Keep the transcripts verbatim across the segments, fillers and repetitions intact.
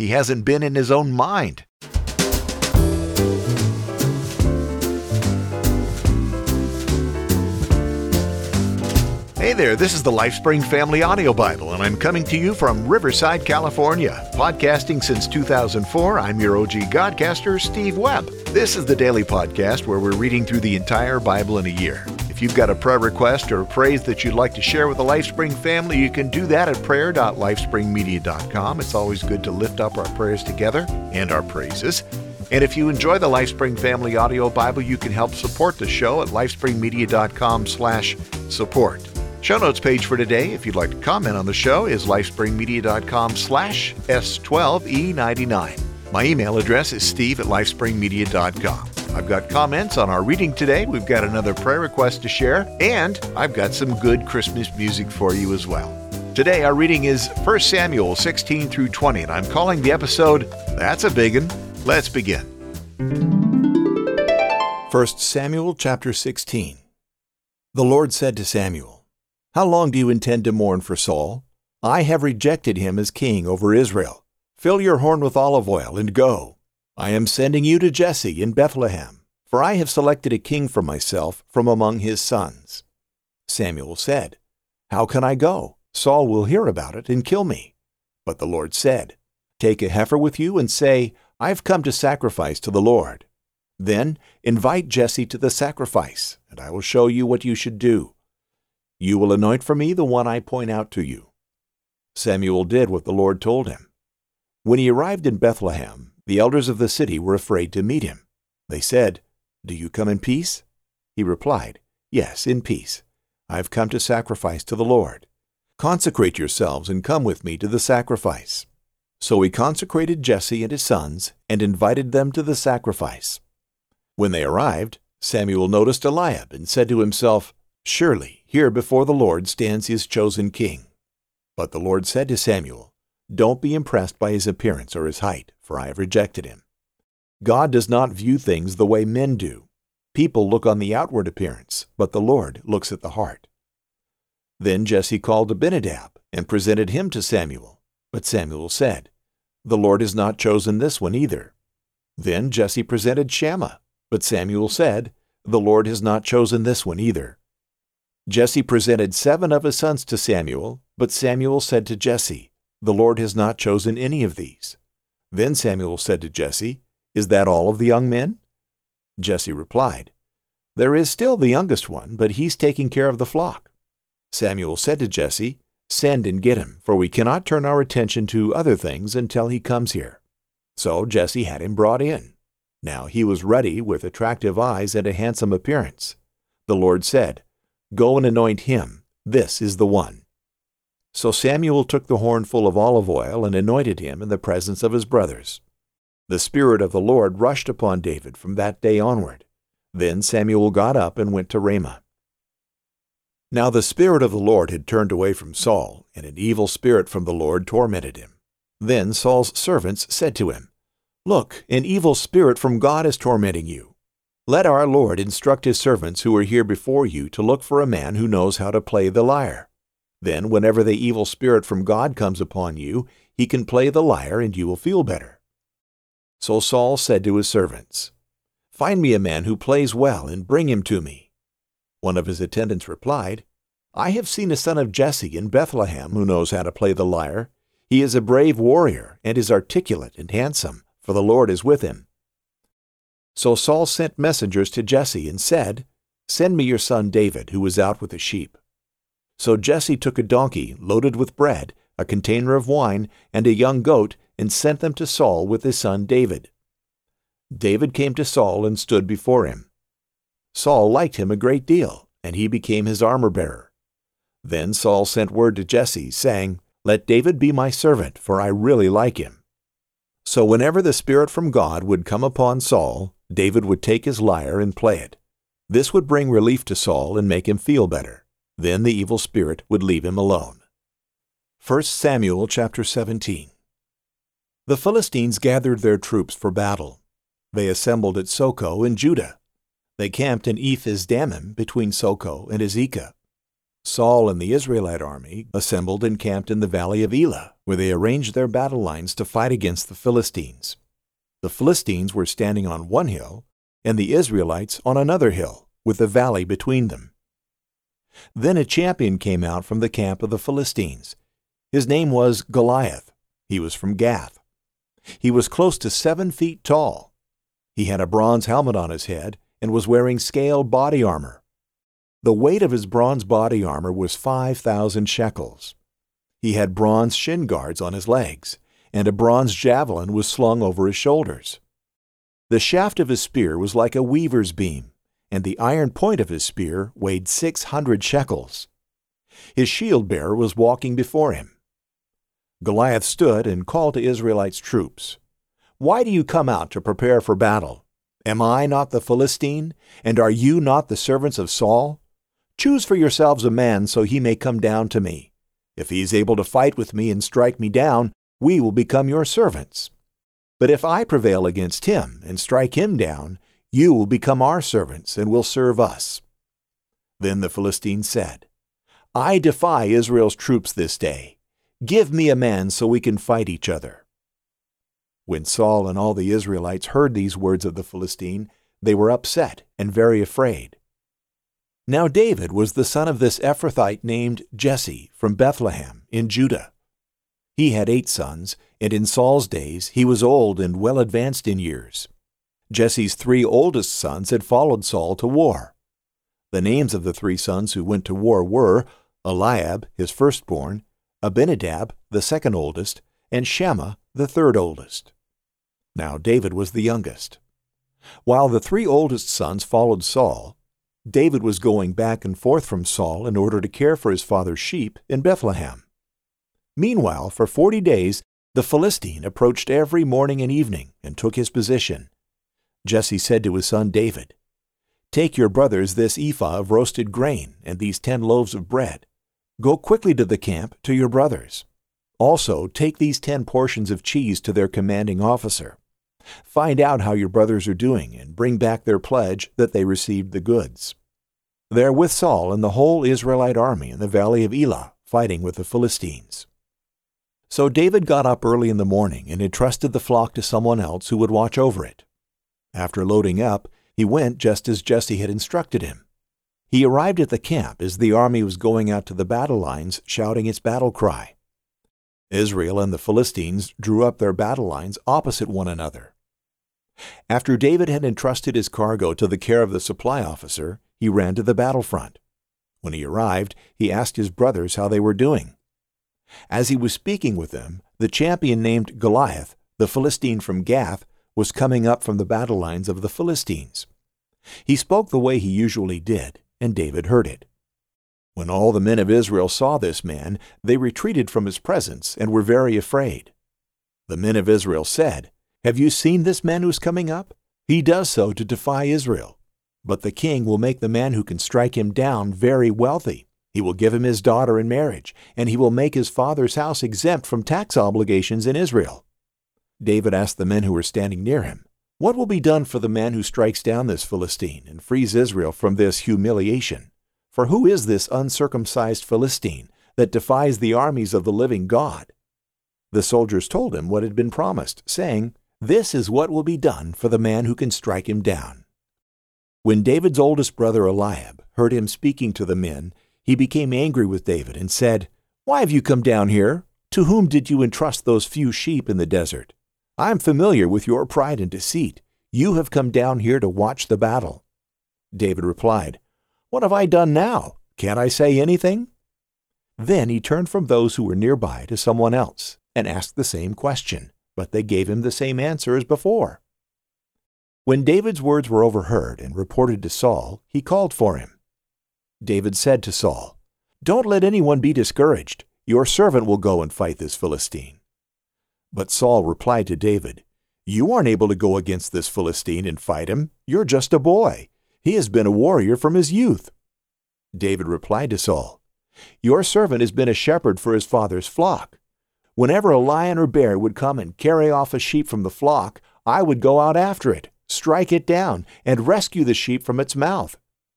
He hasn't been in his own mind. Hey there, this is the LifeSpring Family Audio Bible, and I'm coming to you from Riverside, California. Podcasting since two thousand four, I'm your O G Godcaster, Steve Webb. This is the daily podcast where we're reading through the entire Bible in a year. If you've got a prayer request or a praise that you'd like to share with the LifeSpring family, you can do that at prayer dot life spring media dot com. It's always good to lift up our prayers together and our praises. And if you enjoy the LifeSpring Family Audio Bible, you can help support the show at lifespring media dot com slash support. Show notes page for today, if you'd like to comment on the show, is lifespring media dot com slash S twelve E ninety-nine. My email address is steve at lifespring media dot com. I've got comments on our reading today, we've got another prayer request to share, and I've got some good Christmas music for you as well. Today our reading is First Samuel sixteen through twenty, and I'm calling the episode, That's a Biggin. Let's begin. First Samuel chapter sixteen. The Lord said to Samuel, "How long do you intend to mourn for Saul? I have rejected him as king over Israel. Fill your horn with olive oil and go. I am sending you to Jesse in Bethlehem, for I have selected a king for myself from among his sons." Samuel said, "How can I go? Saul will hear about it and kill me." But the Lord said, "Take a heifer with you and say, 'I've come to sacrifice to the Lord.' Then invite Jesse to the sacrifice, and I will show you what you should do. You will anoint for me the one I point out to you." Samuel did what the Lord told him. When he arrived in Bethlehem, the elders of the city were afraid to meet him. They said, "Do you come in peace?" He replied, "Yes, in peace. I have come to sacrifice to the Lord. Consecrate yourselves and come with me to the sacrifice." So he consecrated Jesse and his sons and invited them to the sacrifice. When they arrived, Samuel noticed Eliab and said to himself, "Surely, here before the Lord stands his chosen king." But the Lord said to Samuel, "Don't be impressed by his appearance or his height, for I have rejected him." God does not view things the way men do. People look on the outward appearance, but the Lord looks at the heart. Then Jesse called Abinadab and presented him to Samuel. But Samuel said, "The Lord has not chosen this one either." Then Jesse presented Shammah, but Samuel said, "The Lord has not chosen this one either." Jesse presented seven of his sons to Samuel, but Samuel said to Jesse, "The Lord has not chosen any of these." Then Samuel said to Jesse, "Is that all of the young men?" Jesse replied, "There is still the youngest one, but he's taking care of the flock." Samuel said to Jesse, "Send and get him, for we cannot turn our attention to other things until he comes here." So Jesse had him brought in. Now he was ruddy, with attractive eyes and a handsome appearance. The Lord said, "Go and anoint him. This is the one." So Samuel took the horn full of olive oil and anointed him in the presence of his brothers. The Spirit of the Lord rushed upon David from that day onward. Then Samuel got up and went to Ramah. Now the Spirit of the Lord had turned away from Saul, and an evil spirit from the Lord tormented him. Then Saul's servants said to him, "Look, an evil spirit from God is tormenting you. Let our Lord instruct his servants who are here before you to look for a man who knows how to play the lyre. Then whenever the evil spirit from God comes upon you, he can play the lyre and you will feel better." So Saul said to his servants, "Find me a man who plays well and bring him to me." One of his attendants replied, "I have seen a son of Jesse in Bethlehem who knows how to play the lyre. He is a brave warrior and is articulate and handsome, for the Lord is with him." So Saul sent messengers to Jesse and said, "Send me your son David, who was out with the sheep." So Jesse took a donkey loaded with bread, a container of wine, and a young goat, and sent them to Saul with his son David. David came to Saul and stood before him. Saul liked him a great deal, and he became his armor-bearer. Then Saul sent word to Jesse, saying, "Let David be my servant, for I really like him." So whenever the Spirit from God would come upon Saul, David would take his lyre and play it. This would bring relief to Saul and make him feel better. Then the evil spirit would leave him alone. First Samuel chapter seventeen. The Philistines gathered their troops for battle. They assembled at Soco in Judah. They camped in Ephizdamim between Soco and Ezekiah. Saul and the Israelite army assembled and camped in the valley of Elah, where they arranged their battle lines to fight against the Philistines. The Philistines were standing on one hill, and the Israelites on another hill, with a valley between them. Then a champion came out from the camp of the Philistines. His name was Goliath. He was from Gath. He was close to seven feet tall. He had a bronze helmet on his head and was wearing scale body armor. The weight of his bronze body armor was five thousand shekels. He had bronze shin guards on his legs, and a bronze javelin was slung over his shoulders. The shaft of his spear was like a weaver's beam, and the iron point of his spear weighed six hundred shekels. His shield-bearer was walking before him. Goliath stood and called to Israelites' troops, "Why do you come out to prepare for battle? Am I not the Philistine, and are you not the servants of Saul? Choose for yourselves a man so he may come down to me. If he is able to fight with me and strike me down, we will become your servants. But if I prevail against him and strike him down, you will become our servants and will serve us." Then the Philistine said, "I defy Israel's troops this day. Give me a man so we can fight each other." When Saul and all the Israelites heard these words of the Philistine, they were upset and very afraid. Now David was the son of this Ephrathite named Jesse from Bethlehem in Judah. He had eight sons, and in Saul's days he was old and well advanced in years. Jesse's three oldest sons had followed Saul to war. The names of the three sons who went to war were Eliab, his firstborn, Abinadab, the second oldest, and Shammah, the third oldest. Now David was the youngest. While the three oldest sons followed Saul, David was going back and forth from Saul in order to care for his father's sheep in Bethlehem. Meanwhile, for forty days, the Philistine approached every morning and evening and took his position. Jesse said to his son David, "Take your brothers this ephah of roasted grain and these ten loaves of bread. Go quickly to the camp to your brothers. Also, take these ten portions of cheese to their commanding officer. Find out how your brothers are doing and bring back their pledge that they received the goods." They're with Saul and the whole Israelite army in the valley of Elah, fighting with the Philistines. So David got up early in the morning and entrusted the flock to someone else who would watch over it. After loading up, he went just as Jesse had instructed him. He arrived at the camp as the army was going out to the battle lines, shouting its battle cry. Israel and the Philistines drew up their battle lines opposite one another. After David had entrusted his cargo to the care of the supply officer, he ran to the battlefront. When he arrived, he asked his brothers how they were doing. As he was speaking with them, the champion named Goliath, the Philistine from Gath, was coming up from the battle lines of the Philistines. He spoke the way he usually did, and David heard it. When all the men of Israel saw this man, they retreated from his presence and were very afraid. The men of Israel said, "Have you seen this man who is coming up? He does so to defy Israel. But the king will make the man who can strike him down very wealthy. He will give him his daughter in marriage, and he will make his father's house exempt from tax obligations in Israel." David asked the men who were standing near him, "What will be done for the man who strikes down this Philistine and frees Israel from this humiliation? For who is this uncircumcised Philistine that defies the armies of the living God?" The soldiers told him what had been promised, saying, "This is what will be done for the man who can strike him down." When David's oldest brother Eliab heard him speaking to the men, he became angry with David and said, "Why have you come down here? To whom did you entrust those few sheep in the desert? I am familiar with your pride and deceit. You have come down here to watch the battle." David replied, "What have I done now? Can't I say anything?" Then he turned from those who were nearby to someone else and asked the same question, but they gave him the same answer as before. When David's words were overheard and reported to Saul, he called for him. David said to Saul, "Don't let anyone be discouraged. Your servant will go and fight this Philistine." But Saul replied to David, "You aren't able to go against this Philistine and fight him. You're just a boy. He has been a warrior from his youth." David replied to Saul, "Your servant has been a shepherd for his father's flock. Whenever a lion or bear would come and carry off a sheep from the flock, I would go out after it, strike it down, and rescue the sheep from its mouth.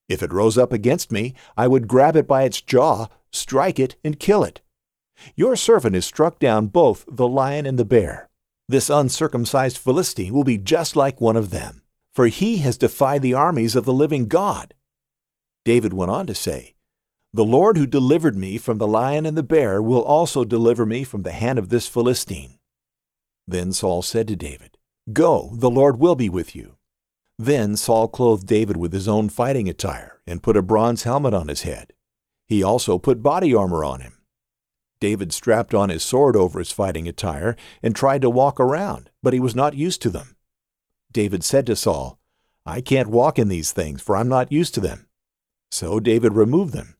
If it rose up against me, I would grab it by its jaw, strike it, and kill it. Your servant has struck down both the lion and the bear. This uncircumcised Philistine will be just like one of them, for he has defied the armies of the living God." David went on to say, "The Lord who delivered me from the lion and the bear will also deliver me from the hand of this Philistine." Then Saul said to David, "Go, the Lord will be with you." Then Saul clothed David with his own fighting attire and put a bronze helmet on his head. He also put body armor on him. David strapped on his sword over his fighting attire and tried to walk around, but he was not used to them. David said to Saul, "I can't walk in these things, for I'm not used to them." So David removed them.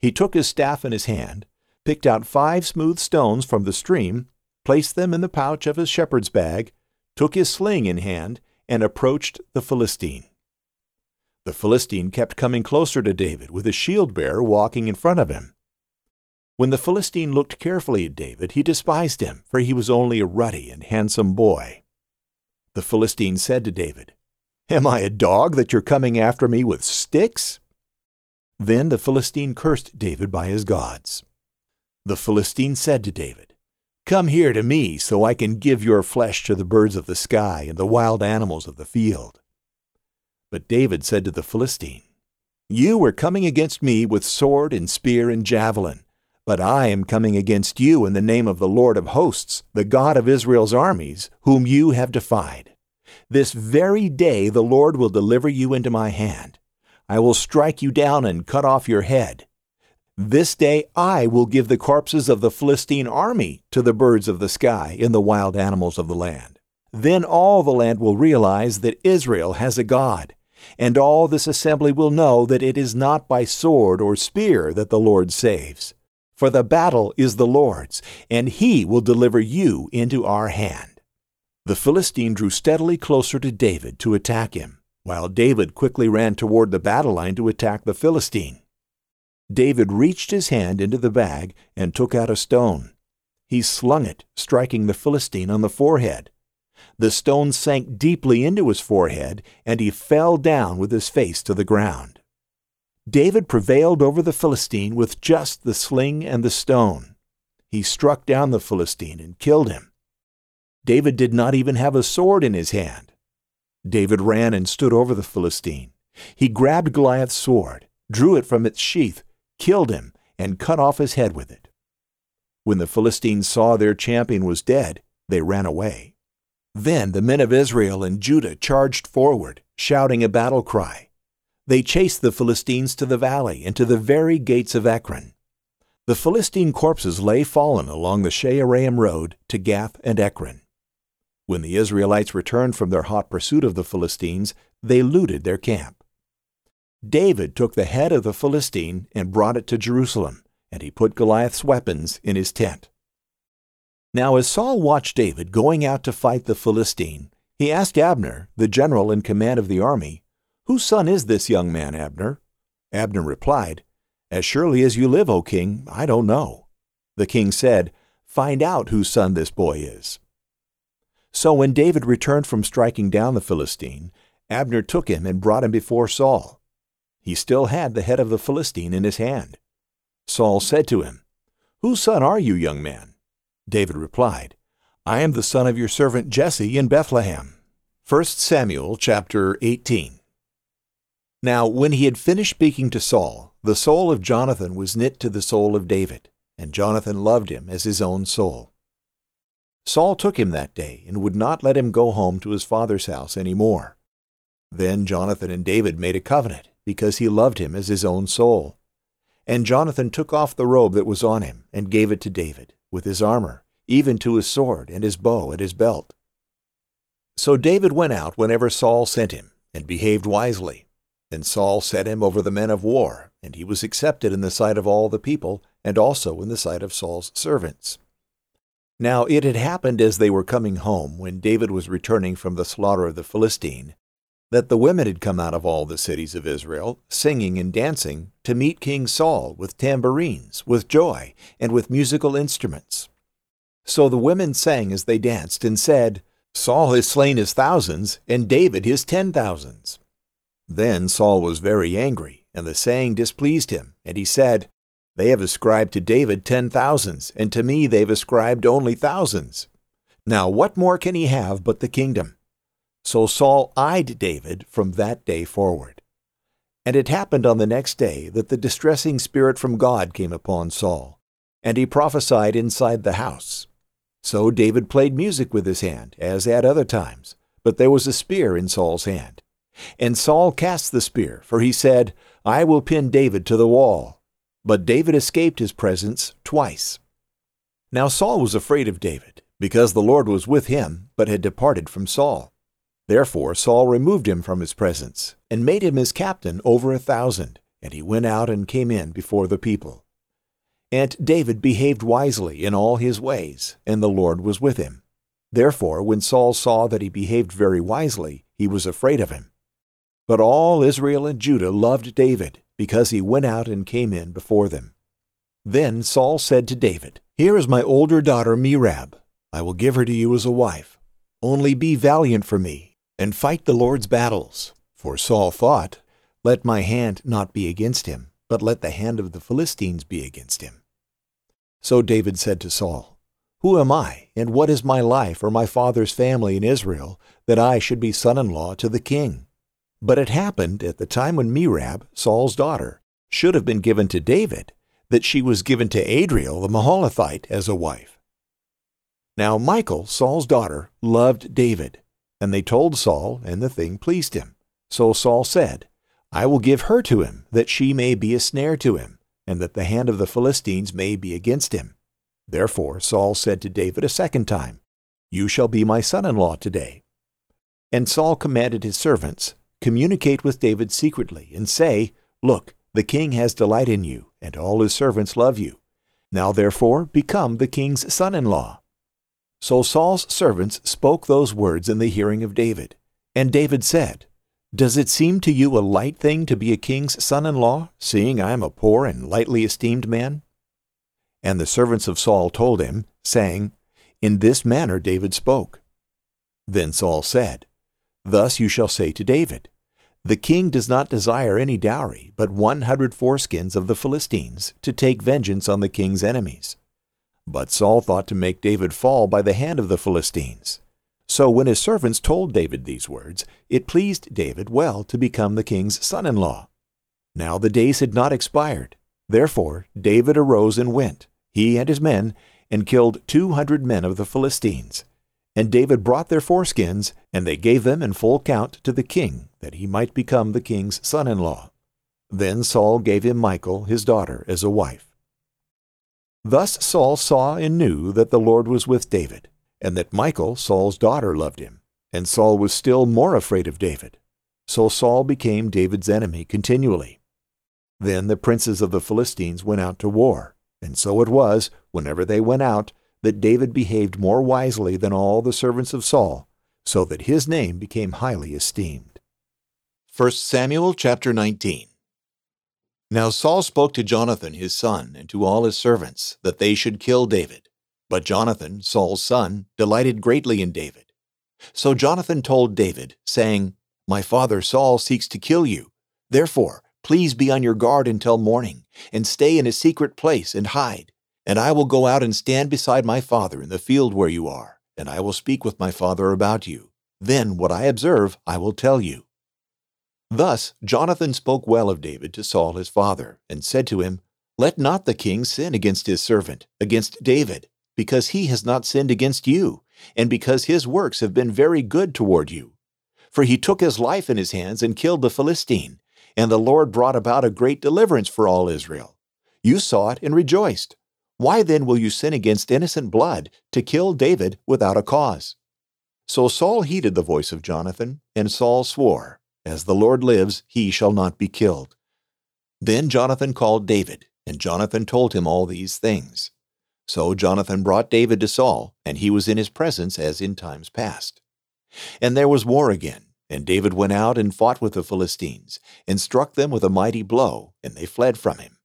He took his staff in his hand, picked out five smooth stones from the stream, placed them in the pouch of his shepherd's bag, took his sling in hand, and approached the Philistine. The Philistine kept coming closer to David, with his shield bearer walking in front of him. When the Philistine looked carefully at David, he despised him, for he was only a ruddy and handsome boy. The Philistine said to David, "Am I a dog that you're coming after me with sticks?" Then the Philistine cursed David by his gods. The Philistine said to David, "Come here to me, so I can give your flesh to the birds of the sky and the wild animals of the field." But David said to the Philistine, "You were coming against me with sword and spear and javelin, but I am coming against you in the name of the Lord of hosts, the God of Israel's armies, whom you have defied. This very day the Lord will deliver you into my hand. I will strike you down and cut off your head. This day I will give the corpses of the Philistine army to the birds of the sky and the wild animals of the land. Then all the land will realize that Israel has a God, and all this assembly will know that it is not by sword or spear that the Lord saves. For the battle is the Lord's, and he will deliver you into our hand." The Philistine drew steadily closer to David to attack him, while David quickly ran toward the battle line to attack the Philistine. David reached his hand into the bag and took out a stone. He slung it, striking the Philistine on the forehead. The stone sank deeply into his forehead, and he fell down with his face to the ground. David prevailed over the Philistine with just the sling and the stone. He struck down the Philistine and killed him. David did not even have a sword in his hand. David ran and stood over the Philistine. He grabbed Goliath's sword, drew it from its sheath, killed him, and cut off his head with it. When the Philistines saw their champion was dead, they ran away. Then the men of Israel and Judah charged forward, shouting a battle cry. They chased the Philistines to the valley and to the very gates of Ekron. The Philistine corpses lay fallen along the Shearim road to Gath and Ekron. When the Israelites returned from their hot pursuit of the Philistines, they looted their camp. David took the head of the Philistine and brought it to Jerusalem, and he put Goliath's weapons in his tent. Now as Saul watched David going out to fight the Philistine, he asked Abner, the general in command of the army, "Whose son is this young man, Abner?" Abner replied, "As surely as you live, O king, I don't know." The king said, "Find out whose son this boy is." So when David returned from striking down the Philistine, Abner took him and brought him before Saul. He still had the head of the Philistine in his hand. Saul said to him, "Whose son are you, young man?" David replied, "I am the son of your servant Jesse in Bethlehem." First Samuel chapter eighteen. Now when he had finished speaking to Saul, the soul of Jonathan was knit to the soul of David, and Jonathan loved him as his own soul. Saul took him that day and would not let him go home to his father's house any more. Then Jonathan and David made a covenant, because he loved him as his own soul. And Jonathan took off the robe that was on him and gave it to David, with his armor, even to his sword and his bow at his belt. So David went out whenever Saul sent him, and behaved wisely. And Saul set him over the men of war, and he was accepted in the sight of all the people, and also in the sight of Saul's servants. Now it had happened as they were coming home, when David was returning from the slaughter of the Philistine, that the women had come out of all the cities of Israel, singing and dancing, to meet King Saul with tambourines, with joy, and with musical instruments. So the women sang as they danced and said, "Saul has slain his thousands, and David his ten thousands." Then Saul was very angry, and the saying displeased him, and he said, They have ascribed to David ten thousands, and to me they've ascribed only thousands. Now what more can he have but the kingdom? So Saul eyed David from that day forward. And it happened on the next day that the distressing spirit from God came upon Saul, and he prophesied inside the house. So David played music with his hand, as at other times, but there was a spear in Saul's hand. And Saul cast the spear, for he said, I will pin David to the wall. But David escaped his presence twice. Now Saul was afraid of David, because the Lord was with him, but had departed from Saul. Therefore Saul removed him from his presence, and made him his captain over a thousand, and he went out and came in before the people. And David behaved wisely in all his ways, and the Lord was with him. Therefore, when Saul saw that he behaved very wisely, he was afraid of him. But all Israel and Judah loved David, because he went out and came in before them. Then Saul said to David, Here is my older daughter Merab. I will give her to you as a wife. Only be valiant for me, and fight the Lord's battles. For Saul thought, Let my hand not be against him, but let the hand of the Philistines be against him. So David said to Saul, Who am I, and what is my life or my father's family in Israel, that I should be son-in-law to the king? But it happened at the time when Merab, Saul's daughter, should have been given to David, that she was given to Adriel the Maholathite as a wife. Now Michal, Saul's daughter, loved David, and they told Saul, and the thing pleased him. So Saul said, I will give her to him, that she may be a snare to him, and that the hand of the Philistines may be against him. Therefore Saul said to David a second time, You shall be my son-in-law today. And Saul commanded his servants, Communicate with David secretly, and say, Look, the king has delight in you, and all his servants love you. Now therefore become the king's son-in-law. So Saul's servants spoke those words in the hearing of David. And David said, Does it seem to you a light thing to be a king's son-in-law, seeing I am a poor and lightly esteemed man? And the servants of Saul told him, saying, In this manner David spoke. Then Saul said, Thus you shall say to David, The king does not desire any dowry, but one hundred foreskins of the Philistines, to take vengeance on the king's enemies. But Saul thought to make David fall by the hand of the Philistines. So when his servants told David these words, it pleased David well to become the king's son-in-law. Now the days had not expired. Therefore David arose and went, he and his men, and killed two hundred men of the Philistines. And David brought their foreskins, and they gave them in full count to the king, that he might become the king's son-in-law. Then Saul gave him Michal, his daughter, as a wife. Thus Saul saw and knew that the Lord was with David, and that Michal, Saul's daughter, loved him. And Saul was still more afraid of David. So Saul became David's enemy continually. Then the princes of the Philistines went out to war, and so it was, whenever they went out, that David behaved more wisely than all the servants of Saul, so that his name became highly esteemed. First Samuel chapter nineteen. Now Saul spoke to Jonathan his son, and to all his servants, that they should kill David. But Jonathan, Saul's son, delighted greatly in David. So Jonathan told David, saying, My father Saul seeks to kill you. Therefore, please be on your guard until morning, and stay in a secret place and hide. And I will go out and stand beside my father in the field where you are, and I will speak with my father about you. Then what I observe I will tell you. Thus Jonathan spoke well of David to Saul his father, and said to him, Let not the king sin against his servant, against David, because he has not sinned against you, and because his works have been very good toward you. For he took his life in his hands and killed the Philistine, and the Lord brought about a great deliverance for all Israel. You saw it and rejoiced. Why then will you sin against innocent blood, to kill David without a cause? So Saul heeded the voice of Jonathan, and Saul swore, As the Lord lives, he shall not be killed. Then Jonathan called David, and Jonathan told him all these things. So Jonathan brought David to Saul, and he was in his presence as in times past. And there was war again, and David went out and fought with the Philistines, and struck them with a mighty blow, and they fled from him.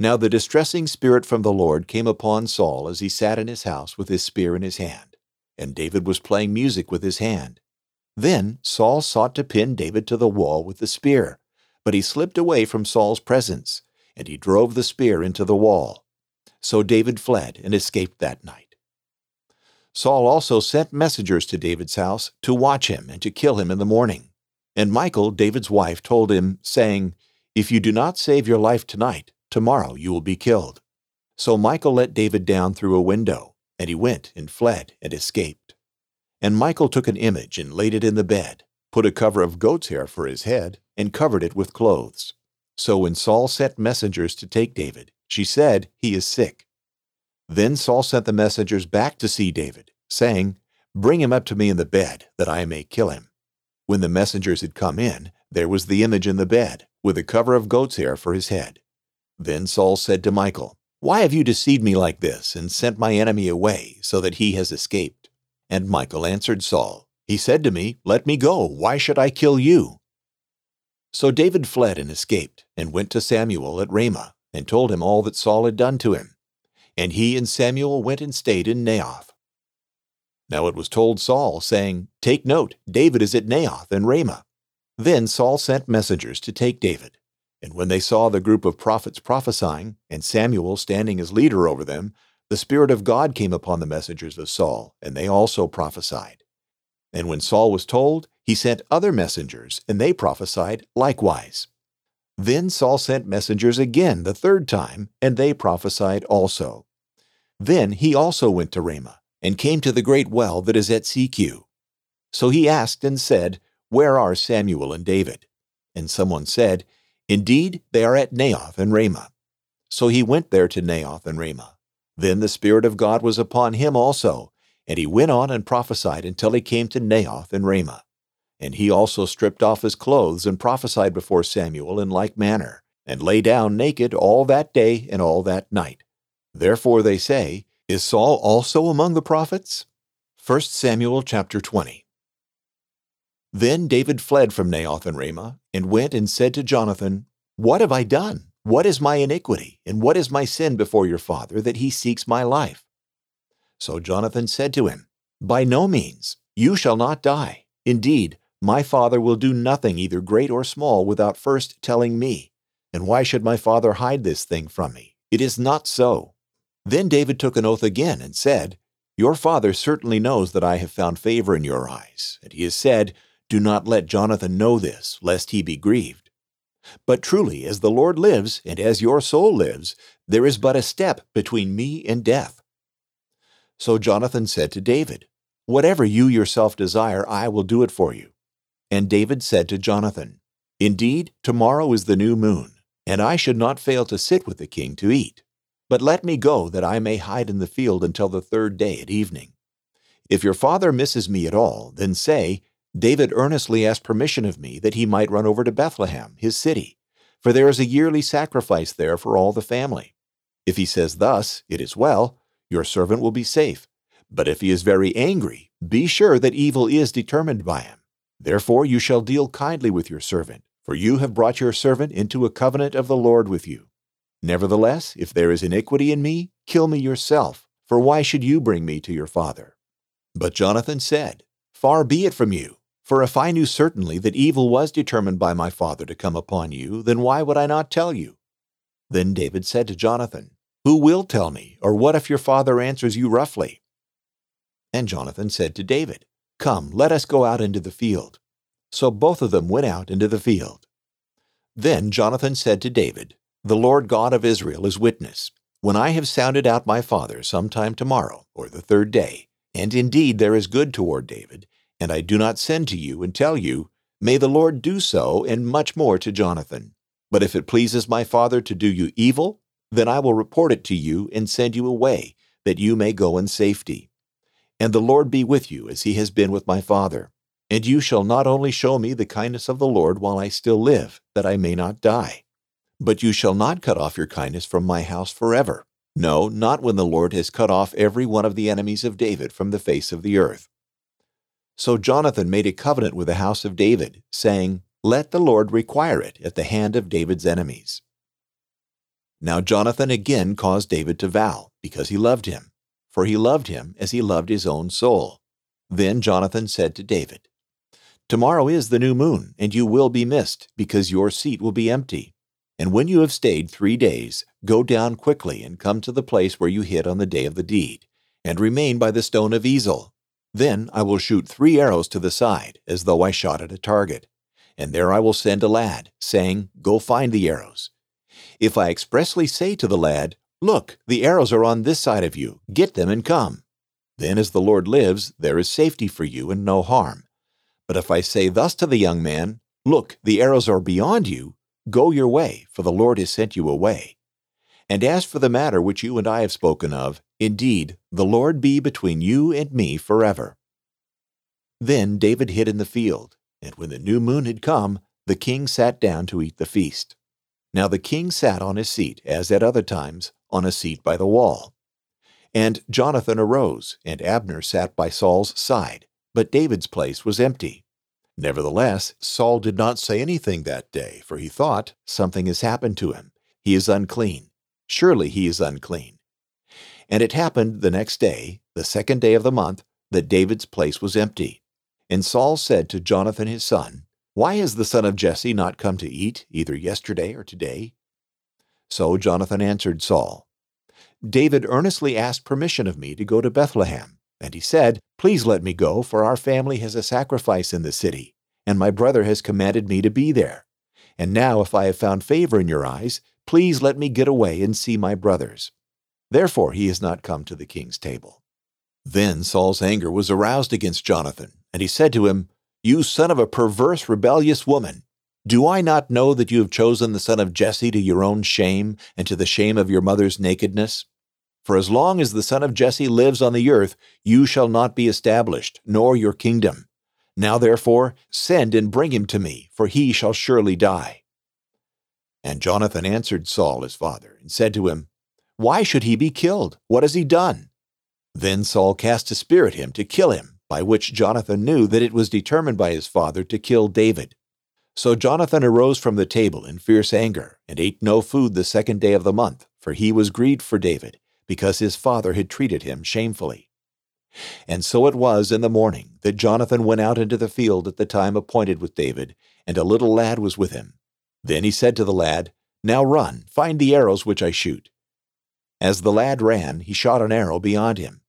Now the distressing spirit from the Lord came upon Saul as he sat in his house with his spear in his hand, and David was playing music with his hand. Then Saul sought to pin David to the wall with the spear, but he slipped away from Saul's presence, and he drove the spear into the wall. So David fled and escaped that night. Saul also sent messengers to David's house to watch him and to kill him in the morning. And Michal, David's wife, told him, saying, "If you do not save your life tonight, tomorrow you will be killed." So Michal let David down through a window, and he went and fled and escaped. And Michal took an image and laid it in the bed, put a cover of goat's hair for his head, and covered it with clothes. So when Saul sent messengers to take David, she said, "He is sick." Then Saul sent the messengers back to see David, saying, "Bring him up to me in the bed, that I may kill him." When the messengers had come in, there was the image in the bed, with a cover of goat's hair for his head. Then Saul said to Michal, "Why have you deceived me like this, and sent my enemy away, so that he has escaped?" And Michal answered Saul, "He said to me, 'Let me go. Why should I kill you?'" So David fled and escaped, and went to Samuel at Ramah, and told him all that Saul had done to him. And he and Samuel went and stayed in Naioth. Now it was told Saul, saying, "Take note, David is at Naioth and Ramah." Then Saul sent messengers to take David. And when they saw the group of prophets prophesying, and Samuel standing as leader over them, the Spirit of God came upon the messengers of Saul, and they also prophesied. And when Saul was told, he sent other messengers, and they prophesied likewise. Then Saul sent messengers again the third time, and they prophesied also. Then he also went to Ramah, and came to the great well that is at Seku. So he asked and said, "Where are Samuel and David?" And someone said, "Indeed, they are at Naioth and Ramah." So he went there to Naioth and Ramah. Then the Spirit of God was upon him also, and he went on and prophesied until he came to Naioth and Ramah. And he also stripped off his clothes and prophesied before Samuel in like manner, and lay down naked all that day and all that night. Therefore they say, "Is Saul also among the prophets?" First Samuel chapter twenty. Then David fled from Naioth and Ramah, and went and said to Jonathan, "What have I done? What is my iniquity, and what is my sin before your father, that he seeks my life?" So Jonathan said to him, "By no means, you shall not die. Indeed, my father will do nothing either great or small without first telling me. And why should my father hide this thing from me? It is not so." Then David took an oath again and said, "Your father certainly knows that I have found favor in your eyes, and he has said, 'Do not let Jonathan know this, lest he be grieved.' But truly, as the Lord lives, and as your soul lives, there is but a step between me and death." So Jonathan said to David, "Whatever you yourself desire, I will do it for you." And David said to Jonathan, "Indeed, tomorrow is the new moon, and I should not fail to sit with the king to eat. But let me go, that I may hide in the field until the third day at evening. If your father misses me at all, then say, 'David earnestly asked permission of me that he might run over to Bethlehem, his city, for there is a yearly sacrifice there for all the family.' If he says thus, 'It is well,' your servant will be safe. But if he is very angry, be sure that evil is determined by him. Therefore you shall deal kindly with your servant, for you have brought your servant into a covenant of the Lord with you. Nevertheless, if there is iniquity in me, kill me yourself, for why should you bring me to your father?" But Jonathan said, "Far be it from you, for if I knew certainly that evil was determined by my father to come upon you, then why would I not tell you?" Then David said to Jonathan, "Who will tell me, or what if your father answers you roughly?" And Jonathan said to David, "Come, let us go out into the field." So both of them went out into the field. Then Jonathan said to David, "The Lord God of Israel is witness, when I have sounded out my father sometime tomorrow, or the third day, and indeed there is good toward David, and I do not send to you and tell you, 'May the Lord do so,' and much more to Jonathan. But if it pleases my father to do you evil, then I will report it to you and send you away, that you may go in safety. And the Lord be with you, as he has been with my father. And you shall not only show me the kindness of the Lord while I still live, that I may not die, but you shall not cut off your kindness from my house forever. No, not when the Lord has cut off every one of the enemies of David from the face of the earth." So Jonathan made a covenant with the house of David, saying, "Let the Lord require it at the hand of David's enemies." Now Jonathan again caused David to vow, because he loved him, for he loved him as he loved his own soul. Then Jonathan said to David, Tomorrow is the new moon, and you will be missed, because your seat will be empty. And when you have stayed three days, go down quickly and come to the place where you hid on the day of the deed, and remain by the stone of Ezel. Then I will shoot three arrows to the side, as though I shot at a target. And there I will send a lad, saying, Go find the arrows. If I expressly say to the lad, Look, the arrows are on this side of you, get them and come. Then as the Lord lives, there is safety for you and no harm. But if I say thus to the young man, Look, the arrows are beyond you, go your way, for the Lord has sent you away. And as for the matter which you and I have spoken of, indeed, the Lord be between you and me forever. Then David hid in the field, and when the new moon had come, the king sat down to eat the feast. Now the king sat on his seat, as at other times, on a seat by the wall. And Jonathan arose, and Abner sat by Saul's side, but David's place was empty. Nevertheless, Saul did not say anything that day, for he thought, Something has happened to him. He is unclean. Surely he is unclean. And it happened the next day, the second day of the month, that David's place was empty. And Saul said to Jonathan his son, Why has the son of Jesse not come to eat, either yesterday or today? So Jonathan answered Saul, David earnestly asked permission of me to go to Bethlehem. And he said, Please let me go, for our family has a sacrifice in the city, and my brother has commanded me to be there. And now if I have found favor in your eyes, please let me get away and see my brothers. Therefore he has not come to the king's table. Then Saul's anger was aroused against Jonathan, and he said to him, You son of a perverse, rebellious woman! Do I not know that you have chosen the son of Jesse to your own shame and to the shame of your mother's nakedness? For as long as the son of Jesse lives on the earth, you shall not be established, nor your kingdom. Now therefore, send and bring him to me, for he shall surely die. And Jonathan answered Saul his father, and said to him, Why should he be killed? What has he done? Then Saul cast a spear at him to kill him, by which Jonathan knew that it was determined by his father to kill David. So Jonathan arose from the table in fierce anger, and ate no food the second day of the month, for he was grieved for David, because his father had treated him shamefully. And so it was in the morning that Jonathan went out into the field at the time appointed with David, and a little lad was with him. Then he said to the lad, Now run, find the arrows which I shoot. As the lad ran, he shot an arrow beyond him.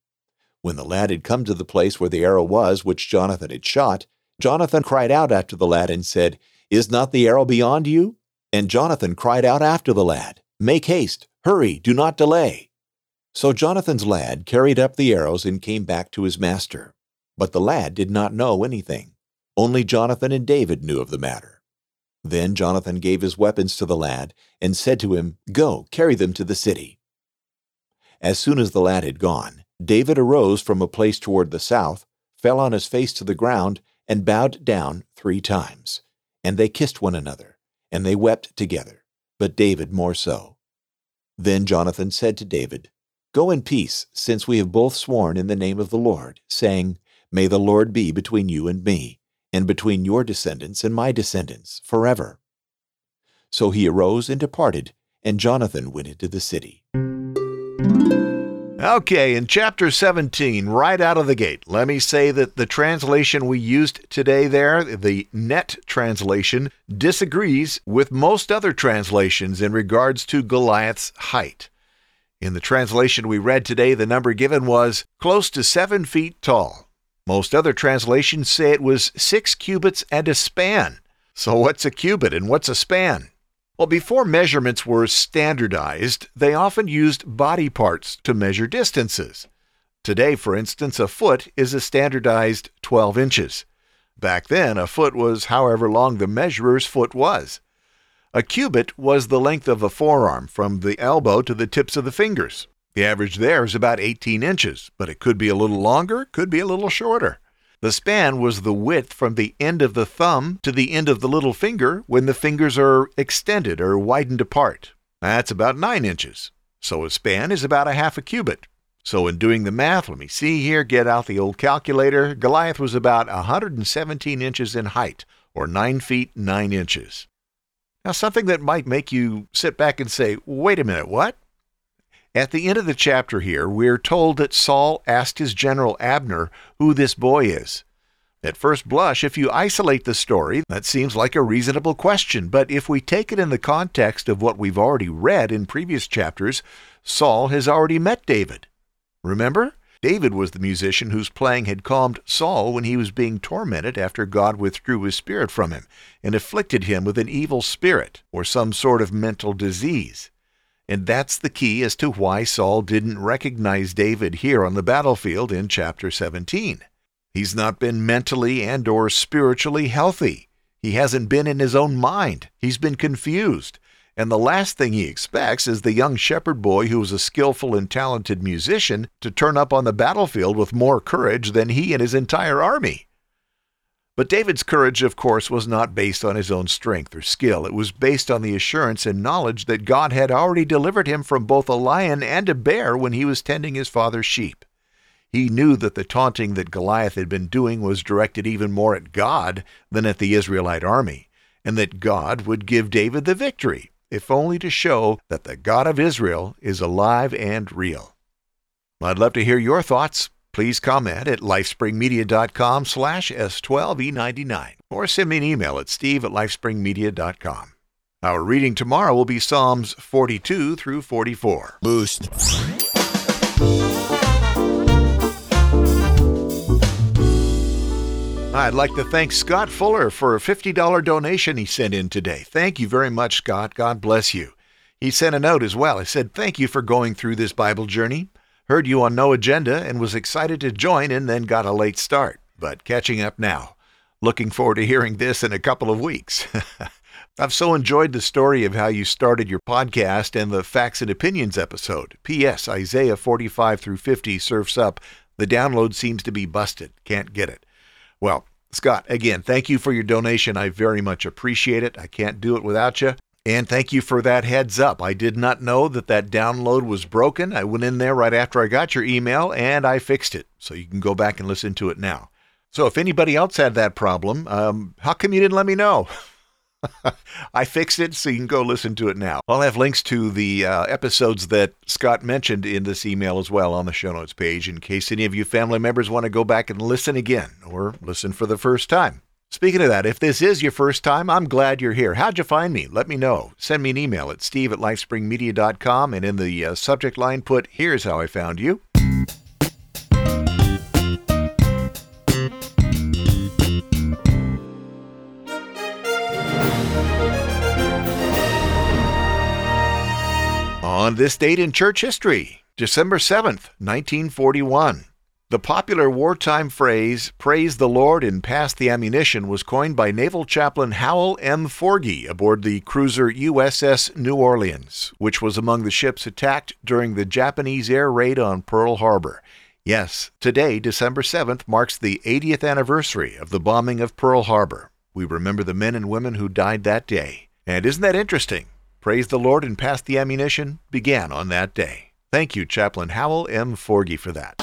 When the lad had come to the place where the arrow was which Jonathan had shot, Jonathan cried out after the lad and said, Is not the arrow beyond you? And Jonathan cried out after the lad, Make haste, hurry, do not delay. So Jonathan's lad carried up the arrows and came back to his master. But the lad did not know anything. Only Jonathan and David knew of the matter. Then Jonathan gave his weapons to the lad and said to him, Go, carry them to the city. As soon as the lad had gone, David arose from a place toward the south, fell on his face to the ground, and bowed down three times. And they kissed one another, and they wept together, but David more so. Then Jonathan said to David, Go in peace, since we have both sworn in the name of the Lord, saying, May the Lord be between you and me, and between your descendants and my descendants, forever. So he arose and departed, and Jonathan went into the city. Okay, in chapter seventeen, right out of the gate, let me say that the translation we used today there, the Net translation, disagrees with most other translations in regards to Goliath's height. In the translation we read today, the number given was close to seven feet tall. Most other translations say it was six cubits and a span. So what's a cubit and what's a span? Well, before measurements were standardized, they often used body parts to measure distances. Today, for instance, a foot is a standardized twelve inches. Back then, a foot was however long the measurer's foot was. A cubit was the length of a forearm from the elbow to the tips of the fingers. The average there is about eighteen inches, but it could be a little longer, could be a little shorter. The span was the width from the end of the thumb to the end of the little finger when the fingers are extended or widened apart. That's about nine inches. So a span is about a half a cubit. So in doing the math, let me see here, get out the old calculator. Goliath was about one hundred seventeen inches in height, or nine feet nine inches. Now something that might make you sit back and say, wait a minute, what? At the end of the chapter here, we're told that Saul asked his general Abner who this boy is. At first blush, if you isolate the story, that seems like a reasonable question, but if we take it in the context of what we've already read in previous chapters, Saul has already met David. Remember? David was the musician whose playing had calmed Saul when he was being tormented after God withdrew his spirit from him and afflicted him with an evil spirit or some sort of mental disease. And that's the key as to why Saul didn't recognize David here on the battlefield in chapter seventeen. He's not been mentally and or spiritually healthy. He hasn't been in his own mind. He's been confused. And the last thing he expects is the young shepherd boy who was a skillful and talented musician to turn up on the battlefield with more courage than he and his entire army. But David's courage, of course, was not based on his own strength or skill. It was based on the assurance and knowledge that God had already delivered him from both a lion and a bear when he was tending his father's sheep. He knew that the taunting that Goliath had been doing was directed even more at God than at the Israelite army, and that God would give David the victory, if only to show that the God of Israel is alive and real. I'd love to hear your thoughts. Please comment at lifespringmedia.com slash S12E99 or send me an email at steve at lifespringmedia.com. Our reading tomorrow will be Psalms forty-two through forty-four. Boost. I'd like to thank Scott Fuller for a fifty dollars donation he sent in today. Thank you very much, Scott. God bless you. He sent a note as well. He said, thank you for going through this Bible journey. Heard you on No Agenda and was excited to join and then got a late start, but catching up now. Looking forward to hearing this in a couple of weeks. I've so enjoyed the story of how you started your podcast and the Facts and Opinions episode. P S. Isaiah forty-five through fifty surfs up. The download seems to be busted. Can't get it. Well, Scott, again, thank you for your donation. I very much appreciate it. I can't do it without you. And thank you for that heads up. I did not know that that download was broken. I went in there right after I got your email, and I fixed it. So you can go back and listen to it now. So if anybody else had that problem, um, how come you didn't let me know? I fixed it, so you can go listen to it now. I'll have links to the uh, episodes that Scott mentioned in this email as well on the show notes page in case any of you family members want to go back and listen again or listen for the first time. Speaking of that, if this is your first time, I'm glad you're here. How'd you find me? Let me know. Send me an email at steve at lifespringmedia.com and in the uh, subject line put, here's how I found you. On this date in church history, December seventh, nineteen forty-one, the popular wartime phrase, praise the Lord and pass the ammunition, was coined by Naval Chaplain Howell M. Forgey aboard the cruiser U S S New Orleans, which was among the ships attacked during the Japanese air raid on Pearl Harbor. Yes, today, December seventh, marks the eightieth anniversary of the bombing of Pearl Harbor. We remember the men and women who died that day. And isn't that interesting? Praise the Lord and pass the ammunition began on that day. Thank you, Chaplain Howell M. Forgey, for that.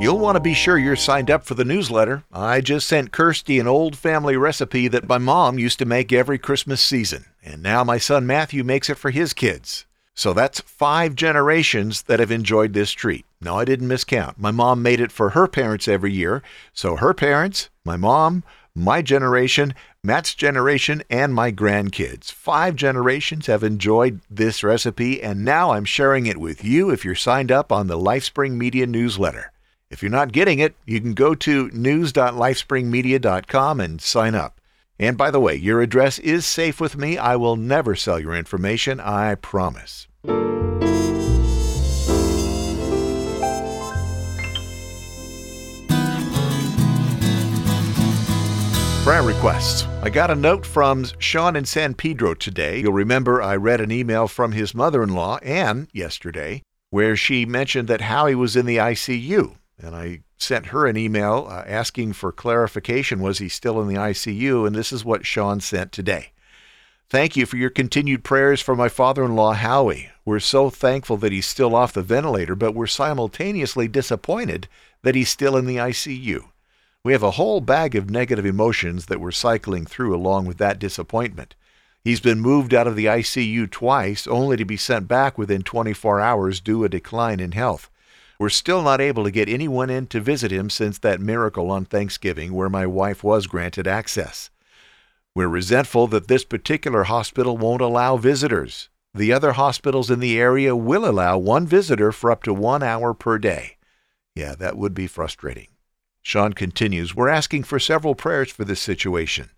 You'll want to be sure you're signed up for the newsletter. I just sent Kirsty an old family recipe that my mom used to make every Christmas season, and now my son Matthew makes it for his kids. So that's five generations that have enjoyed this treat. No, I didn't miscount. My mom made it for her parents every year, so her parents, my mom, my generation, Matt's generation, and my grandkids. Five generations have enjoyed this recipe, and now I'm sharing it with you if you're signed up on the LifeSpring Media newsletter. If you're not getting it, you can go to news dot lifespringmedia dot com and sign up. And by the way, your address is safe with me. I will never sell your information, I promise. Prayer requests. I got a note from Sean in San Pedro today. You'll remember I read an email from his mother-in-law, Ann, yesterday, where she mentioned that Howie was in the I C U. And I sent her an email uh, asking for clarification. Was he still in the I C U? And this is what Sean sent today. Thank you for your continued prayers for my father-in-law, Howie. We're so thankful that he's still off the ventilator, but we're simultaneously disappointed that he's still in the I C U. We have a whole bag of negative emotions that we're cycling through along with that disappointment. He's been moved out of the I C U twice, only to be sent back within twenty-four hours due a decline in health. We're still not able to get anyone in to visit him since that miracle on Thanksgiving where my wife was granted access. We're resentful that this particular hospital won't allow visitors. The other hospitals in the area will allow one visitor for up to one hour per day. Yeah, that would be frustrating. Sean continues, we're asking for several prayers for this situation.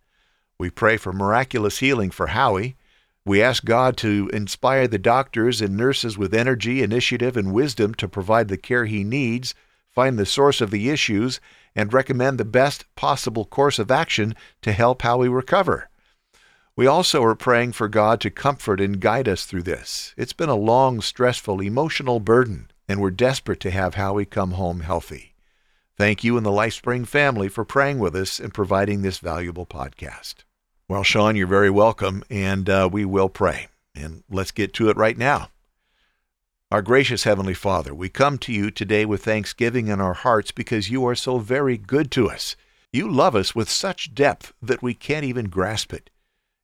We pray for miraculous healing for Howie. We ask God to inspire the doctors and nurses with energy, initiative, and wisdom to provide the care he needs, find the source of the issues, and recommend the best possible course of action to help Howie recover. We also are praying for God to comfort and guide us through this. It's been a long, stressful, emotional burden, and we're desperate to have Howie come home healthy. Thank you and the LifeSpring family for praying with us and providing this valuable podcast. Well, Sean, you're very welcome, and uh, we will pray. And let's get to it right now. Our gracious Heavenly Father, we come to you today with thanksgiving in our hearts because you are so very good to us. You love us with such depth that we can't even grasp it.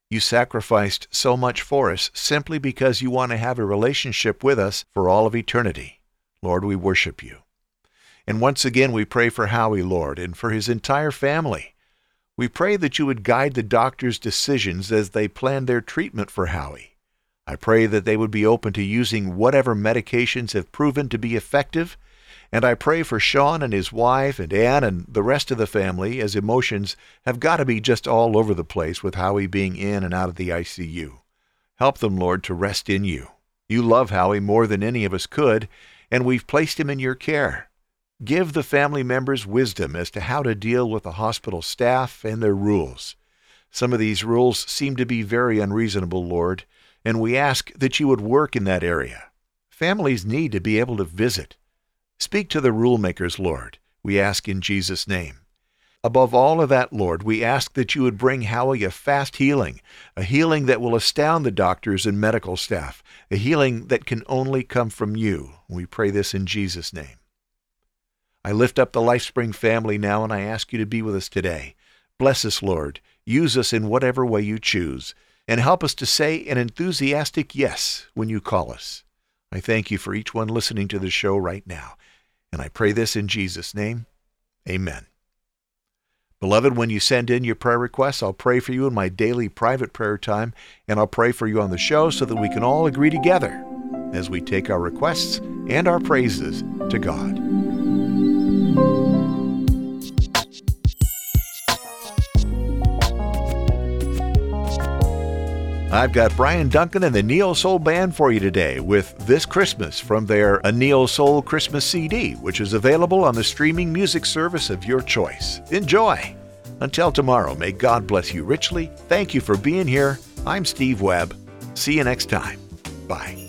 You sacrificed so much for us simply because you want to have a relationship with us for all of eternity. Lord, we worship you. And once again, we pray for Howie, Lord, and for his entire family. We pray that you would guide the doctor's decisions as they plan their treatment for Howie. I pray that they would be open to using whatever medications have proven to be effective, and I pray for Sean and his wife and Ann and the rest of the family, as emotions have got to be just all over the place with Howie being in and out of the I C U. Help them, Lord, to rest in you. You love Howie more than any of us could, and we've placed him in your care. Give the family members wisdom as to how to deal with the hospital staff and their rules. Some of these rules seem to be very unreasonable, Lord, and we ask that you would work in that area. Families need to be able to visit. Speak to the rule makers, Lord, we ask in Jesus' name. Above all of that, Lord, we ask that you would bring Howie a fast healing, a healing that will astound the doctors and medical staff, a healing that can only come from you. We pray this in Jesus' name. I lift up the LifeSpring family now, and I ask you to be with us today. Bless us, Lord. Use us in whatever way you choose, and help us to say an enthusiastic yes when you call us. I thank you for each one listening to the show right now, and I pray this in Jesus' name. Amen. Beloved, when you send in your prayer requests, I'll pray for you in my daily private prayer time, and I'll pray for you on the show so that we can all agree together as we take our requests and our praises to God. I've got Brian Duncan and the Neo Soul Band for you today with This Christmas from their A Neo Soul Christmas C D, which is available on the streaming music service of your choice. Enjoy! Until tomorrow, may God bless you richly. Thank you for being here. I'm Steve Webb. See you next time. Bye.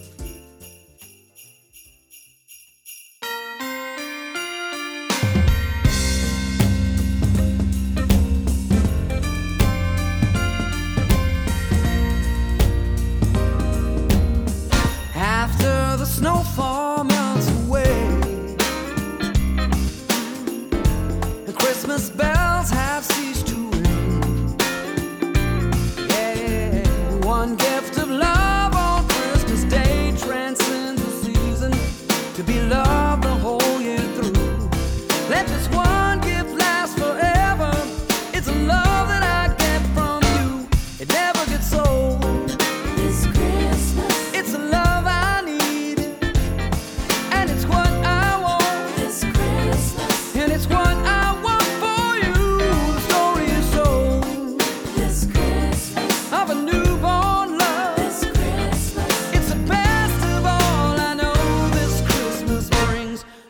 Snowfall melts away. The Christmas bells have ceased to ring. Yeah, one gift of love on Christmas Day transcends the season to be loved the whole year through. Let this one gift last forever. It's a love that I get from you. It never gets old. This Christmas, it's a love.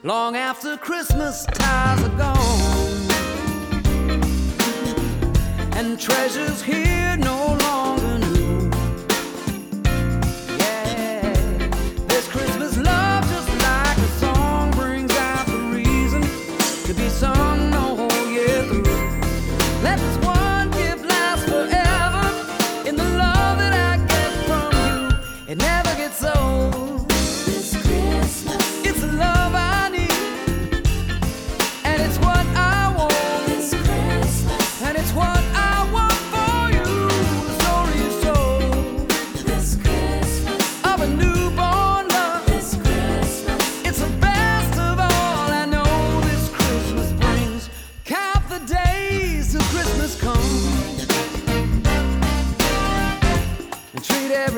Long after Christmas ties are gone and treasures here no longer new. Yeah, this Christmas love, just like a song, brings out the reason to be sung the whole year through. Let this one gift last forever in the love that I get from you. It never gets old. This Christmas, it's a love I. What I want for you, the story is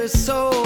is so